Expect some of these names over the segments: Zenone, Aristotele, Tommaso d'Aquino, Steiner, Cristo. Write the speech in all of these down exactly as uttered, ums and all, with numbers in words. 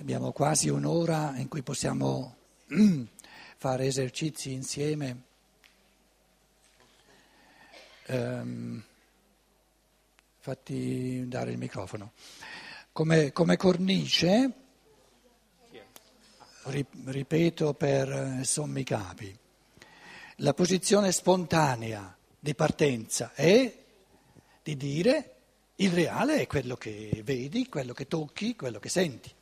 Abbiamo quasi un'ora in cui possiamo fare esercizi insieme. Um, fatti dare il microfono. Come, come cornice, ripeto per sommi capi, la posizione spontanea di partenza è di dire il reale è quello che vedi, quello che tocchi, quello che senti.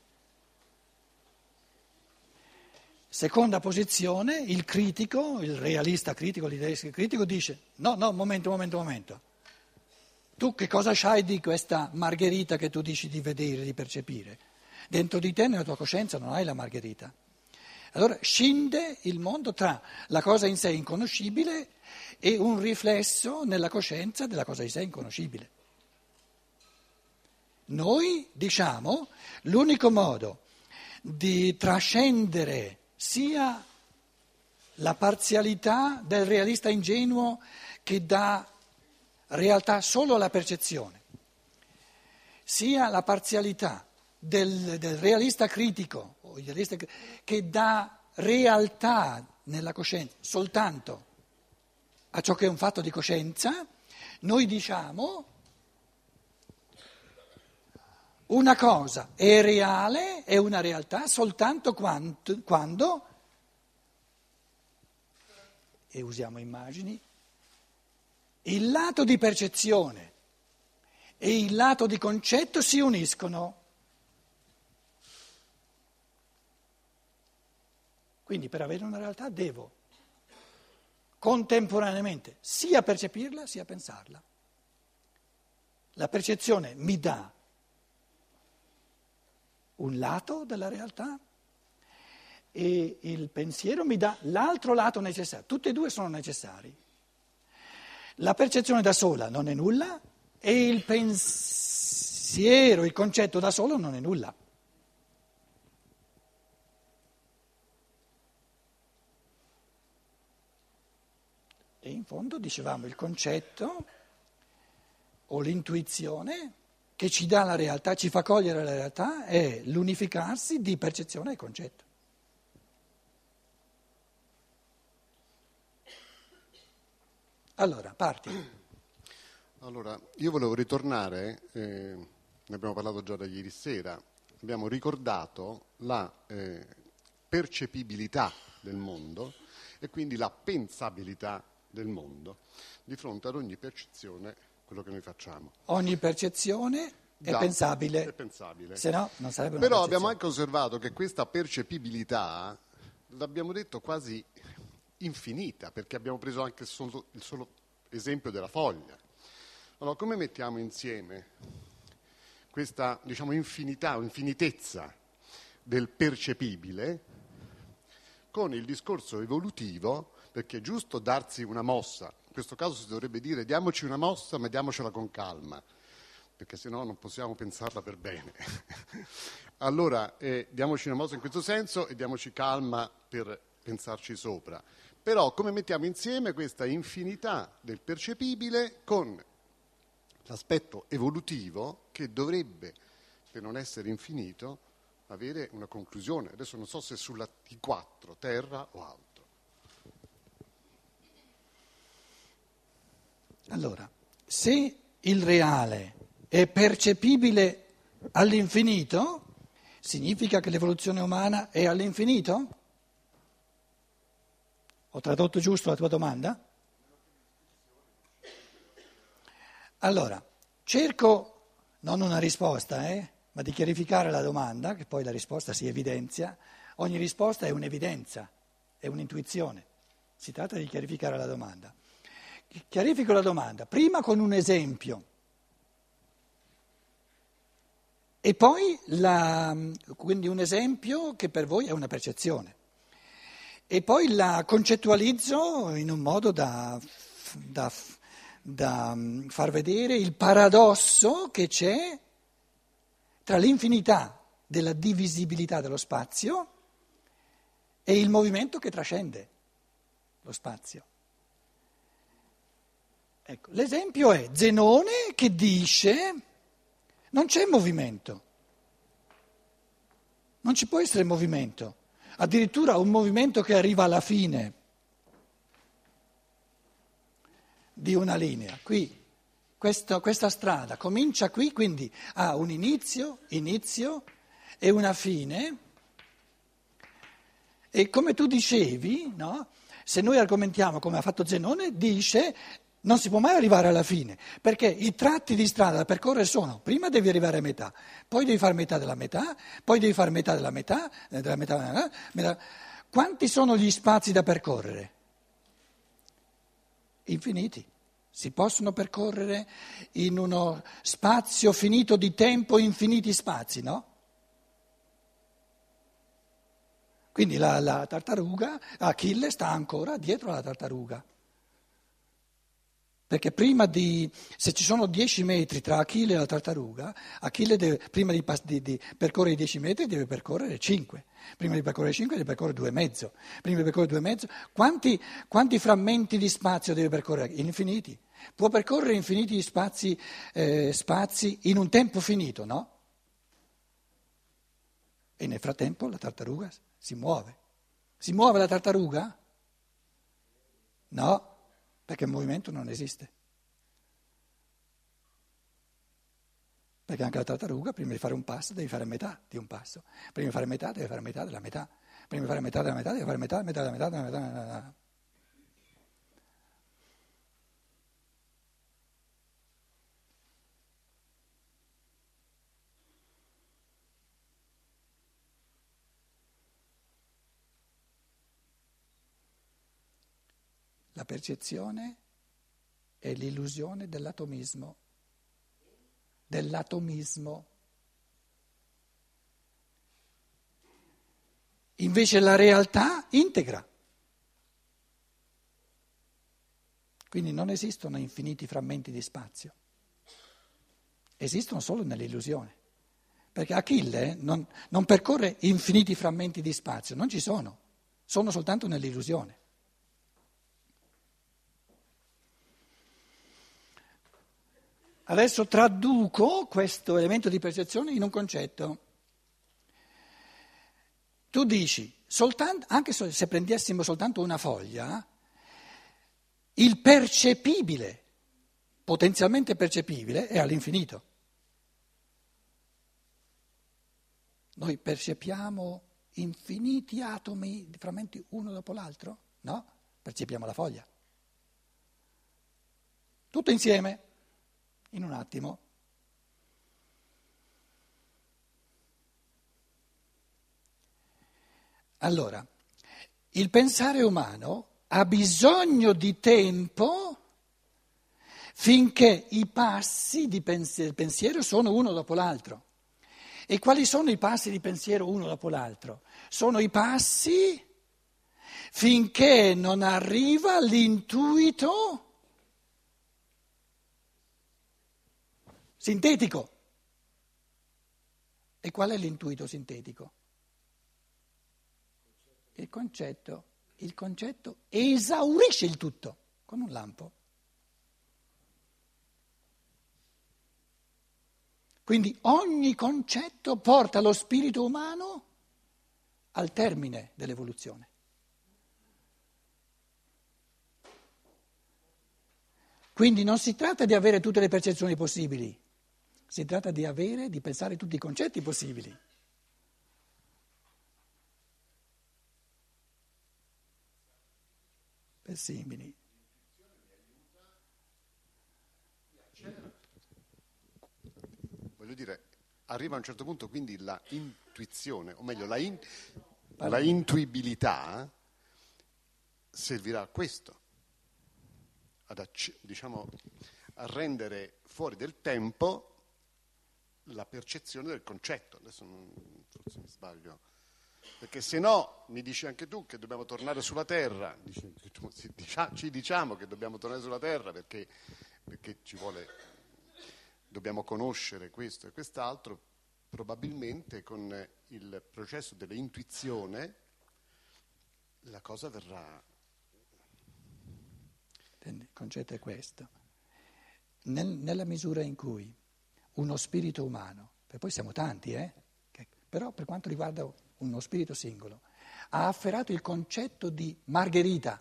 Seconda posizione, il critico, il realista critico, l'idealista critico dice no, no, momento, momento, momento. Tu che cosa c'hai di questa margherita che tu dici di vedere, di percepire? Dentro di te, nella tua coscienza, non hai la margherita. Allora scinde il mondo tra la cosa in sé inconoscibile e un riflesso nella coscienza della cosa in sé inconoscibile. Noi diciamo l'unico modo di trascendere sia la parzialità del realista ingenuo che dà realtà solo alla percezione, sia la parzialità del, del realista critico che dà realtà nella coscienza soltanto a ciò che è un fatto di coscienza, noi diciamo una cosa è reale, è una realtà soltanto quando, quando e usiamo immagini, il lato di percezione e il lato di concetto si uniscono. Quindi per avere una realtà devo contemporaneamente sia percepirla sia pensarla. La percezione mi dà un lato della realtà e il pensiero mi dà l'altro lato necessario. Tutti e due sono necessari. La percezione da sola non è nulla e il pensiero, il concetto da solo non è nulla. E in fondo dicevamo il concetto o l'intuizione che ci dà la realtà, ci fa cogliere la realtà, è l'unificarsi di percezione e concetto. Allora, parti. Allora, io volevo ritornare, eh, ne abbiamo parlato già da ieri sera, abbiamo ricordato la eh, percepibilità del mondo e quindi la pensabilità del mondo di fronte ad ogni percezione, quello che noi facciamo. Ogni percezione è da, pensabile. È pensabile. Se no, non sarebbe una Però percezione. Abbiamo anche osservato che questa percepibilità, l'abbiamo detto quasi infinita, perché abbiamo preso anche solo, il solo esempio della foglia. Allora, come mettiamo insieme questa, diciamo, infinità o infinitezza del percepibile con il discorso evolutivo, perché è giusto darsi una mossa, in questo caso si dovrebbe dire diamoci una mossa, ma diamocela con calma, perché sennò non possiamo pensarla per bene. Allora, eh, diamoci una mossa in questo senso e diamoci calma per pensarci sopra. Però come mettiamo insieme questa infinità del percepibile con l'aspetto evolutivo che dovrebbe, per non essere infinito, avere una conclusione. Adesso non so se sulla T quattro, terra o altro. Allora, se il reale è percepibile all'infinito, significa che l'evoluzione umana è all'infinito? Ho tradotto giusto la tua domanda? Allora, cerco non una risposta, eh, ma di chiarificare la domanda, che poi la risposta si evidenzia. Ogni risposta è un'evidenza, è un'intuizione. Si tratta di chiarificare la domanda. Chiarifico la domanda, prima con un esempio e poi la, quindi un esempio che per voi è una percezione. E poi la concettualizzo in un modo da, da, da far vedere il paradosso che c'è tra l'infinità della divisibilità dello spazio e il movimento che trascende lo spazio. Ecco, l'esempio è Zenone che dice non c'è movimento, Non ci può essere movimento, addirittura un movimento che arriva alla fine di una linea. Qui, questa, questa strada comincia qui, quindi ha un inizio, inizio e una fine. E come tu dicevi, no? Se noi argomentiamo come ha fatto Zenone, dice non si può mai arrivare alla fine, perché i tratti di strada da percorrere sono: prima devi arrivare a metà, poi devi fare metà della metà, poi devi fare metà della metà, della metà, della metà. Quanti sono gli spazi da percorrere? Infiniti. Si possono percorrere in uno spazio finito di tempo infiniti spazi, no? Quindi la, la tartaruga, Achille sta ancora dietro alla tartaruga. Perché prima di, se ci sono dieci metri tra Achille e la tartaruga, Achille deve, prima di, di, di percorrere i dieci metri deve percorrere cinque, prima di percorrere cinque deve percorrere due e mezzo, prima di percorrere due e mezzo, quanti, quanti frammenti di spazio deve percorrere? Infiniti. Può percorrere infiniti spazi, eh, spazi in un tempo finito, no? E nel frattempo la tartaruga si muove. Si muove la tartaruga? No. Perché il movimento non esiste. Perché anche la tartaruga, prima di fare un passo, devi fare metà di un passo. Prima di fare metà, devi fare metà della metà. Prima di fare metà della metà, devi fare metà, metà della metà, della metà, della metà. La percezione è l'illusione dell'atomismo, dell'atomismo. Invece la realtà integra. Quindi non esistono infiniti frammenti di spazio, esistono solo nell'illusione. Perché Achille non, non percorre infiniti frammenti di spazio, non ci sono, sono soltanto nell'illusione. Adesso traduco questo elemento di percezione in un concetto. Tu dici, soltanto, anche se prendessimo soltanto una foglia, il percepibile, potenzialmente percepibile, è all'infinito. Noi percepiamo infiniti atomi di frammenti uno dopo l'altro? No, percepiamo la foglia. Tutto insieme. In un attimo. Allora, il pensare umano ha bisogno di tempo finché i passi di pensiero sono uno dopo l'altro. E quali sono i passi di pensiero uno dopo l'altro? Sono i passi finché non arriva l'intuito sintetico. E qual è l'intuito sintetico? Il concetto. Il concetto esaurisce il tutto con un lampo. Quindi ogni concetto porta lo spirito umano al termine dell'evoluzione. Quindi non si tratta di avere tutte le percezioni possibili. Si tratta di avere, di pensare tutti i concetti possibili. Persimili. Voglio dire, arriva a un certo punto quindi la intuizione, o meglio la, in, la intuibilità servirà a questo, ad acc- diciamo a rendere fuori del tempo la percezione del concetto. Adesso non, forse mi sbaglio, perché se no mi dici anche tu che dobbiamo tornare sulla terra, dici, ci diciamo che dobbiamo tornare sulla terra perché, perché ci vuole, dobbiamo conoscere questo e quest'altro, probabilmente con il processo dell'intuizione la cosa verrà. Il concetto è questo: nella misura in cui uno spirito umano, e poi siamo tanti eh, che però per quanto riguarda uno spirito singolo, ha afferrato il concetto di Margherita,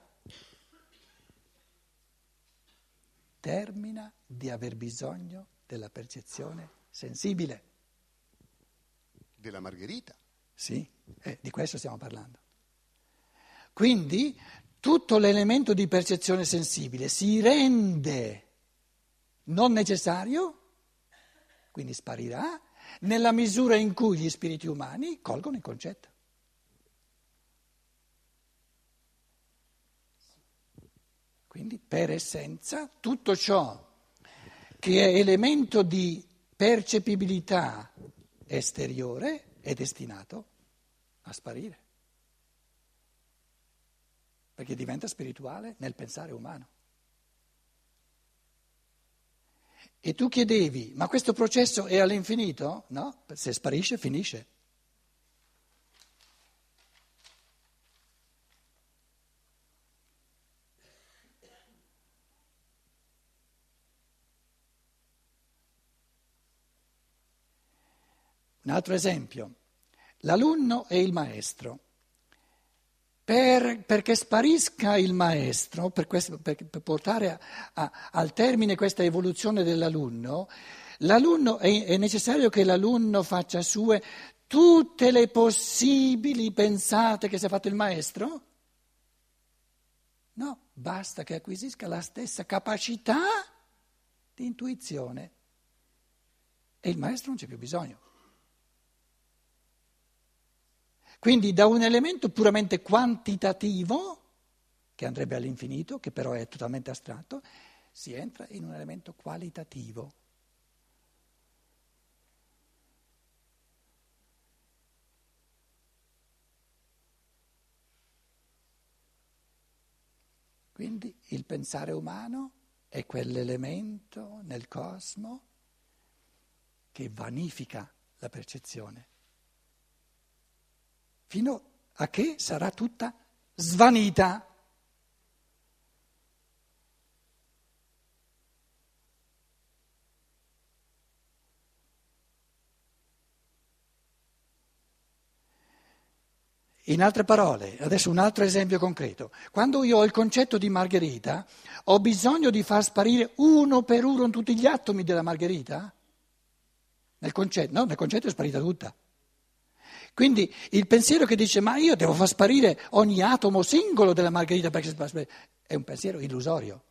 termina di aver bisogno della percezione sensibile. Della Margherita? Sì, eh, di questo stiamo parlando. Quindi tutto l'elemento di percezione sensibile si rende non necessario, quindi sparirà, nella misura in cui gli spiriti umani colgono il concetto. Quindi per essenza tutto ciò che è elemento di percepibilità esteriore è destinato a sparire, perché diventa spirituale nel pensare umano. E tu chiedevi, ma questo processo è all'infinito? No, se sparisce finisce. Un altro esempio, l'alunno e il maestro. Per, perché sparisca il maestro, per, questo, per, per portare a, a, al termine questa evoluzione dell'alunno, l'alunno è, è necessario che l'alunno faccia sue tutte le possibili pensate che si è fatto il maestro? No, basta che acquisisca la stessa capacità di intuizione e il maestro non c'è più bisogno. Quindi da un elemento puramente quantitativo, che andrebbe all'infinito, che però è totalmente astratto, si entra in un elemento qualitativo. Quindi il pensare umano è quell'elemento nel cosmo che vanifica la percezione, fino a che sarà tutta svanita. In altre parole, adesso un altro esempio concreto. Quando io ho il concetto di Margherita, ho bisogno di far sparire uno per uno tutti gli atomi della Margherita? Nel concetto, no, nel concetto è sparita tutta. Quindi il pensiero che dice ma io devo far sparire ogni atomo singolo della Margherita perché è un pensiero illusorio.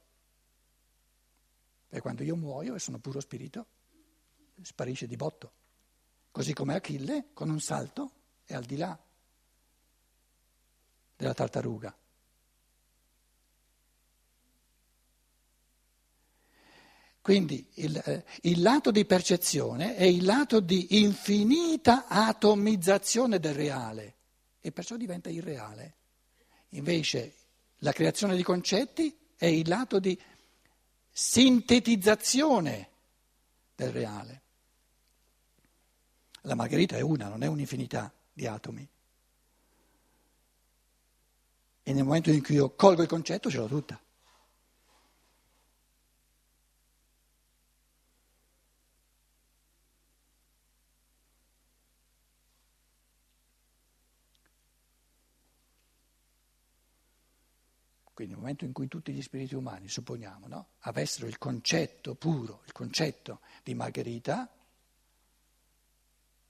E quando io muoio e sono puro spirito, sparisce di botto. Così come Achille con un salto è al di là della tartaruga. Quindi il, eh, il lato di percezione è il lato di infinita atomizzazione del reale e perciò diventa irreale. Invece la creazione di concetti è il lato di sintetizzazione del reale. La Margherita è una, non è un'infinità di atomi. E nel momento in cui io colgo il concetto ce l'ho tutta. Quindi nel momento in cui tutti gli spiriti umani, supponiamo, no, avessero il concetto puro, il concetto di Margherita,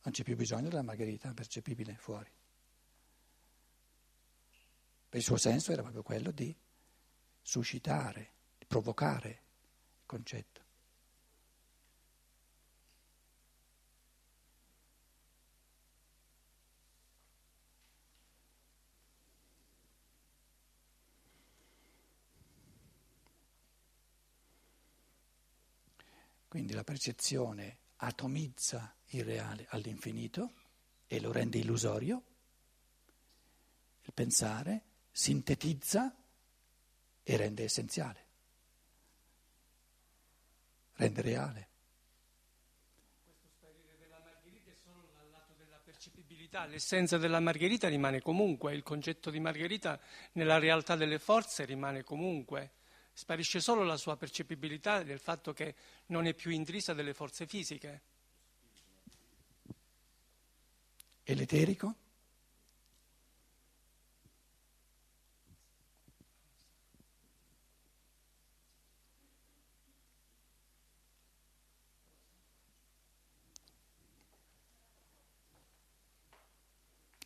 non c'è più bisogno della Margherita percepibile fuori. Il suo senso era proprio quello di suscitare, di provocare il concetto. Quindi la percezione atomizza il reale all'infinito e lo rende illusorio, il pensare sintetizza e rende essenziale, rende reale. Questo sparire della Margherita è solo dal lato della percepibilità, l'essenza della Margherita rimane comunque, il concetto di Margherita nella realtà delle forze rimane comunque. Sparisce solo la sua percepibilità del fatto che non è più intrisa delle forze fisiche. e l'eterico?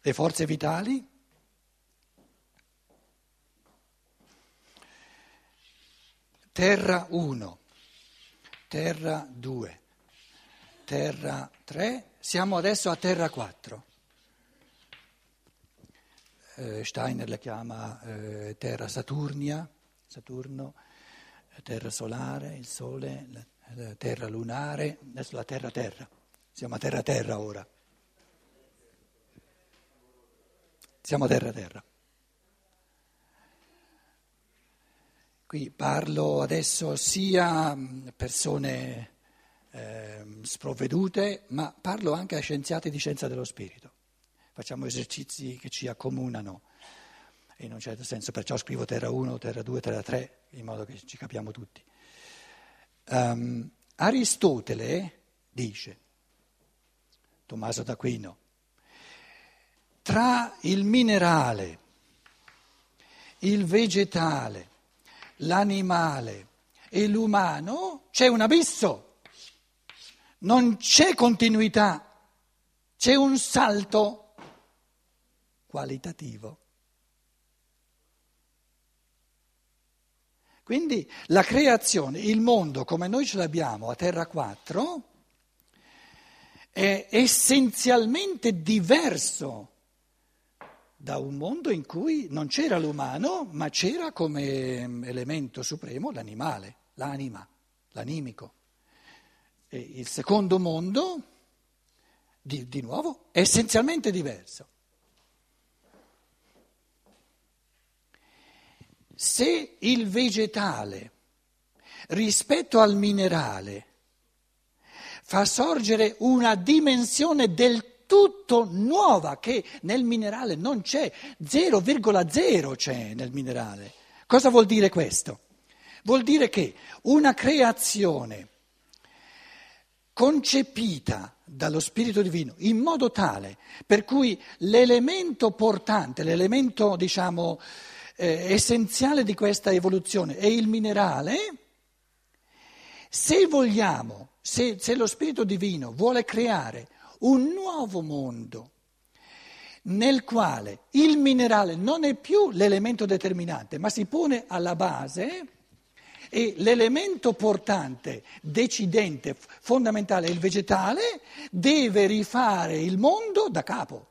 Le forze vitali? Terra uno, terra due, terra tre, siamo adesso a terra quattro. Eh, Steiner la chiama eh, terra Saturnia, Saturno, terra solare, il Sole, la, la terra lunare, adesso la terra terra, siamo a terra terra ora. Siamo a terra terra. Qui parlo adesso sia persone eh, sprovvedute, ma parlo anche a scienziati di scienza dello spirito. Facciamo esercizi che ci accomunano, in un certo senso, perciò scrivo terra uno, terra due, terra tre, in modo che ci capiamo tutti. Um, Aristotele dice, Tommaso d'Aquino, tra il minerale, il vegetale, l'animale e l'umano c'è un abisso, non c'è continuità, c'è un salto qualitativo. Quindi la creazione, il mondo come noi ce l'abbiamo a Terra quattro è essenzialmente diverso da un mondo in cui non c'era l'umano, ma c'era come elemento supremo l'animale, l'anima, l'animico. E il secondo mondo, di, di nuovo, è essenzialmente diverso. Se il vegetale, rispetto al minerale, fa sorgere una dimensione del tutto nuova che nel minerale non c'è, zero virgola zero c'è nel minerale. Cosa vuol dire questo? Vuol dire che una creazione concepita dallo Spirito Divino in modo tale per cui l'elemento portante, l'elemento diciamo eh, essenziale di questa evoluzione è il minerale, se vogliamo, se, se lo Spirito Divino vuole creare un nuovo mondo nel quale il minerale non è più l'elemento determinante, ma si pone alla base e l'elemento portante, decidente, fondamentale, il vegetale, deve rifare il mondo da capo.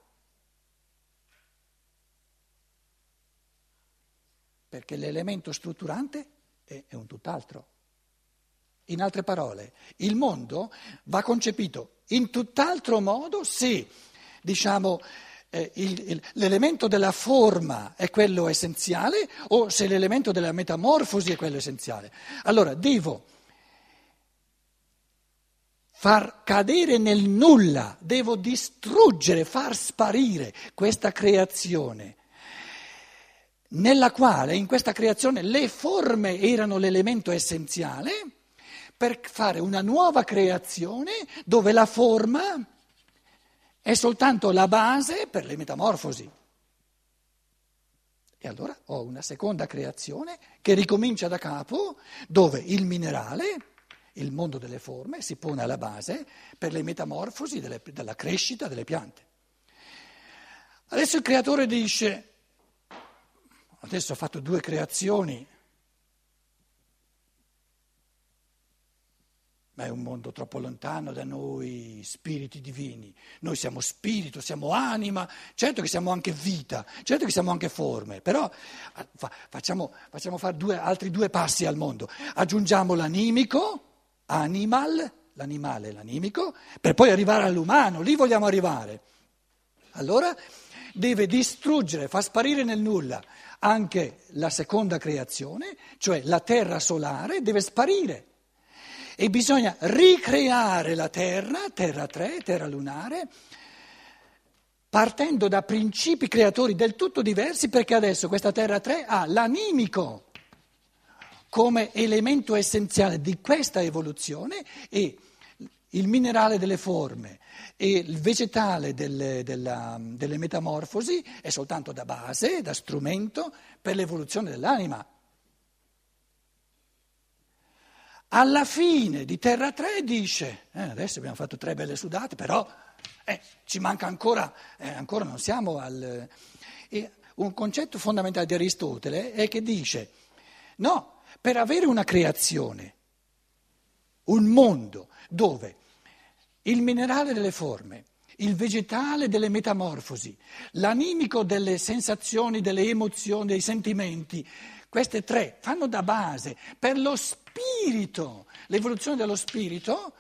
Perché l'elemento strutturante è, è un tutt'altro. In altre parole, il mondo va concepito in tutt'altro modo se, diciamo, eh, il, il, l'elemento della forma è quello essenziale o se l'elemento della metamorfosi è quello essenziale. Allora, devo far cadere nel nulla, devo distruggere, far sparire questa creazione, nella quale, in questa creazione, le forme erano l'elemento essenziale, per fare una nuova creazione dove la forma è soltanto la base per le metamorfosi. E allora ho una seconda creazione che ricomincia da capo, dove il minerale, il mondo delle forme, si pone alla base per le metamorfosi delle, della crescita delle piante. Adesso il creatore dice, adesso ho fatto due creazioni, ma è un mondo troppo lontano da noi spiriti divini. Noi siamo spirito, siamo anima, certo che siamo anche vita, certo che siamo anche forme, però facciamo, facciamo fare due, altri due passi al mondo. Aggiungiamo l'animico, animal, l'animale e l'animico, per poi arrivare all'umano, lì vogliamo arrivare. Allora deve distruggere, far sparire nel nulla anche la seconda creazione, cioè la terra solare deve sparire. E bisogna ricreare la Terra, Terra tre, Terra lunare, partendo da principi creatori del tutto diversi, perché adesso questa Terra tre ha l'animico come elemento essenziale di questa evoluzione e il minerale delle forme e il vegetale delle, della, delle metamorfosi è soltanto da base, da strumento per l'evoluzione dell'anima. Alla fine di Terra tre dice, eh, adesso abbiamo fatto tre belle sudate, però eh, ci manca ancora, eh, ancora non siamo al... E un concetto fondamentale di Aristotele è che dice, no, per avere una creazione, un mondo dove il minerale delle forme, il vegetale delle metamorfosi, l'animico delle sensazioni, delle emozioni, dei sentimenti, queste tre fanno da base per lo spirito, l'evoluzione dello spirito,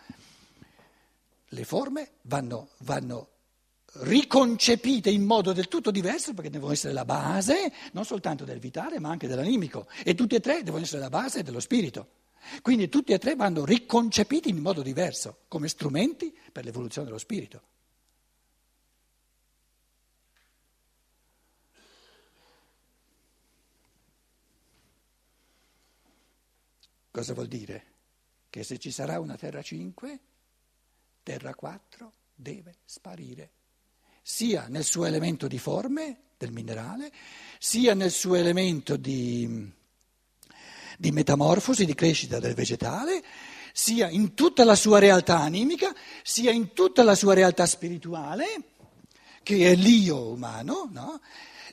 le forme vanno, vanno riconcepite in modo del tutto diverso perché devono essere la base non soltanto del vitale ma anche dell'animico e tutti e tre devono essere la base dello spirito. Quindi tutti e tre vanno riconcepiti in modo diverso come strumenti per l'evoluzione dello spirito. Cosa vuol dire? Che se ci sarà una Terra cinque, Terra quattro deve sparire, sia nel suo elemento di forme, del minerale, sia nel suo elemento di, di metamorfosi, di crescita del vegetale, sia in tutta la sua realtà animica, sia in tutta la sua realtà spirituale, che è l'io umano, no?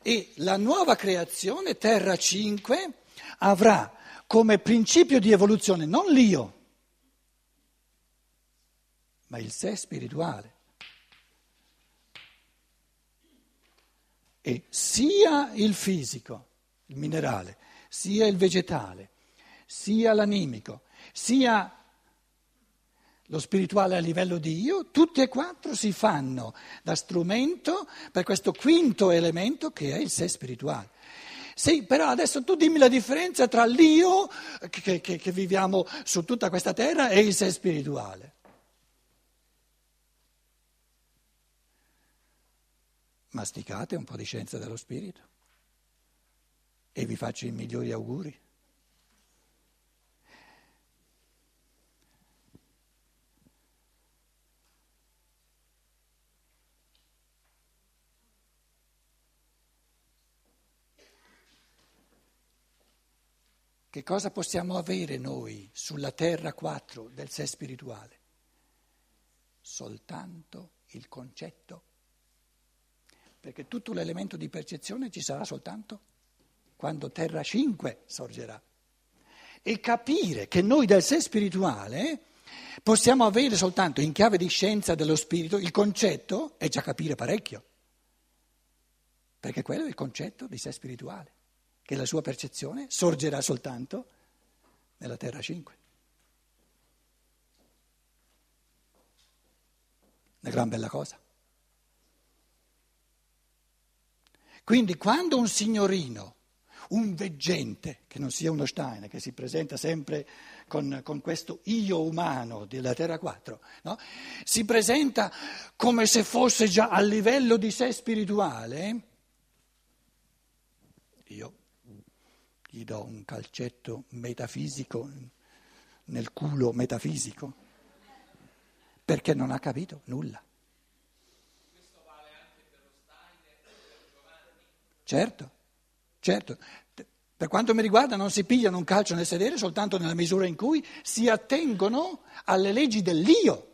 E la nuova creazione, Terra cinque, avrà come principio di evoluzione non l'io, ma il sé spirituale. E sia il fisico, il minerale, sia il vegetale, sia l'animico, sia lo spirituale a livello di io, tutti e quattro si fanno da strumento per questo quinto elemento che è il sé spirituale. Sì, però adesso tu dimmi la differenza tra l'io che, che, che viviamo su tutta questa terra e il sé spirituale. Masticate un po' di scienza dello spirito e vi faccio i migliori auguri. Che cosa possiamo avere noi sulla Terra quattro del sé spirituale? Soltanto il concetto, perché tutto l'elemento di percezione ci sarà soltanto quando Terra cinque sorgerà. E capire che noi del sé spirituale possiamo avere soltanto in chiave di scienza dello spirito il concetto è già capire parecchio, perché quello è il concetto di sé spirituale, che la sua percezione sorgerà soltanto nella Terra cinque. Una gran bella cosa. Quindi quando un signorino, un veggente, che non sia uno Steiner, che si presenta sempre con, con questo io umano della Terra quattro, no? Si presenta come se fosse già a livello di sé spirituale, io gli do un calcetto metafisico nel culo metafisico, perché non ha capito nulla. Questo vale anche per lo Steiner e per Giovanni? Certo, certo. Per quanto mi riguarda non si pigliano un calcio nel sedere soltanto nella misura in cui si attengono alle leggi dell'io.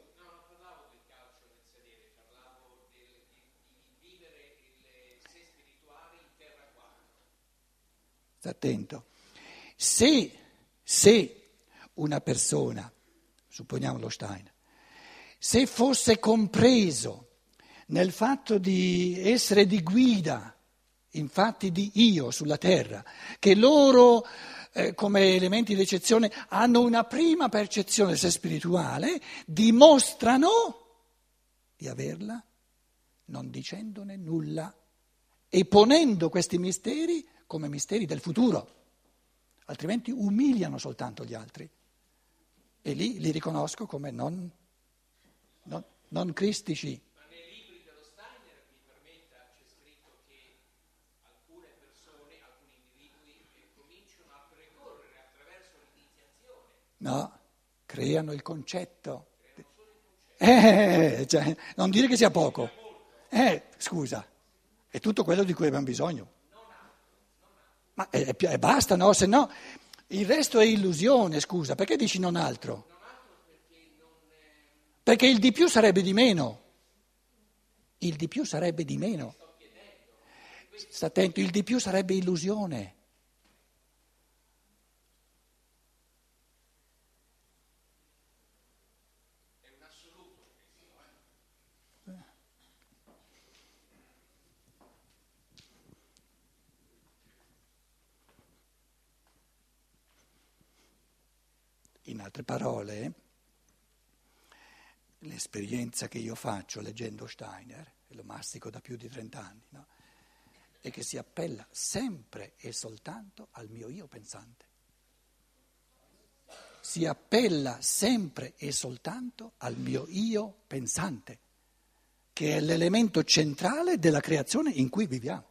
Attento, se, se una persona, supponiamo lo Steiner, se fosse compreso nel fatto di essere di guida, infatti di io sulla terra, che loro eh, come elementi di eccezione hanno una prima percezione del sé spirituale, dimostrano di averla non dicendone nulla e ponendo questi misteri come misteri del futuro, altrimenti umiliano soltanto gli altri e lì li riconosco come non, non, non cristici. Ma nei libri dello Steiner, mi permetta, c'è scritto che alcune persone, alcuni individui cominciano a precorrere attraverso l'iniziazione. No, creano il concetto. Creano solo il concetto. Eh, cioè, non dire che sia poco. Eh, scusa, è tutto quello di cui abbiamo bisogno. Ma è, è, basta, no? Se no, il resto è illusione, scusa. Perché dici non altro? Perché il di più sarebbe di meno. Il di più sarebbe di meno. Sta attento, il di più sarebbe illusione. In altre parole, l'esperienza che io faccio leggendo Steiner, e lo mastico da più di trent'anni, no? È che si appella sempre e soltanto al mio io pensante. Si appella sempre e soltanto al mio io pensante, che è l'elemento centrale della creazione in cui viviamo.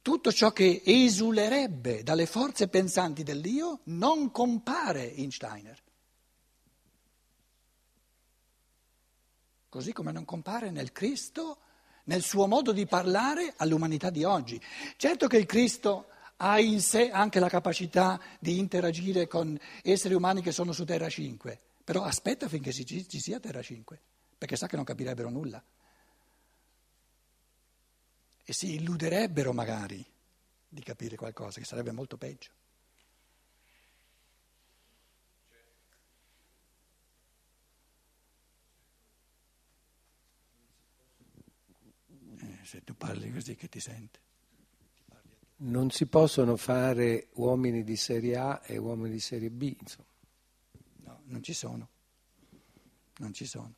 Tutto ciò che esulerebbe dalle forze pensanti dell'io non compare in Steiner. Così come non compare nel Cristo, nel suo modo di parlare all'umanità di oggi. Certo che il Cristo ha in sé anche la capacità di interagire con esseri umani che sono su Terra cinque, però aspetta finché ci sia Terra cinque, perché sa che non capirebbero nulla. E si illuderebbero magari di capire qualcosa, che sarebbe molto peggio. Eh, se tu parli così, che ti sente? Non si possono fare uomini di serie A e uomini di serie B, insomma. No, non ci sono. Non ci sono.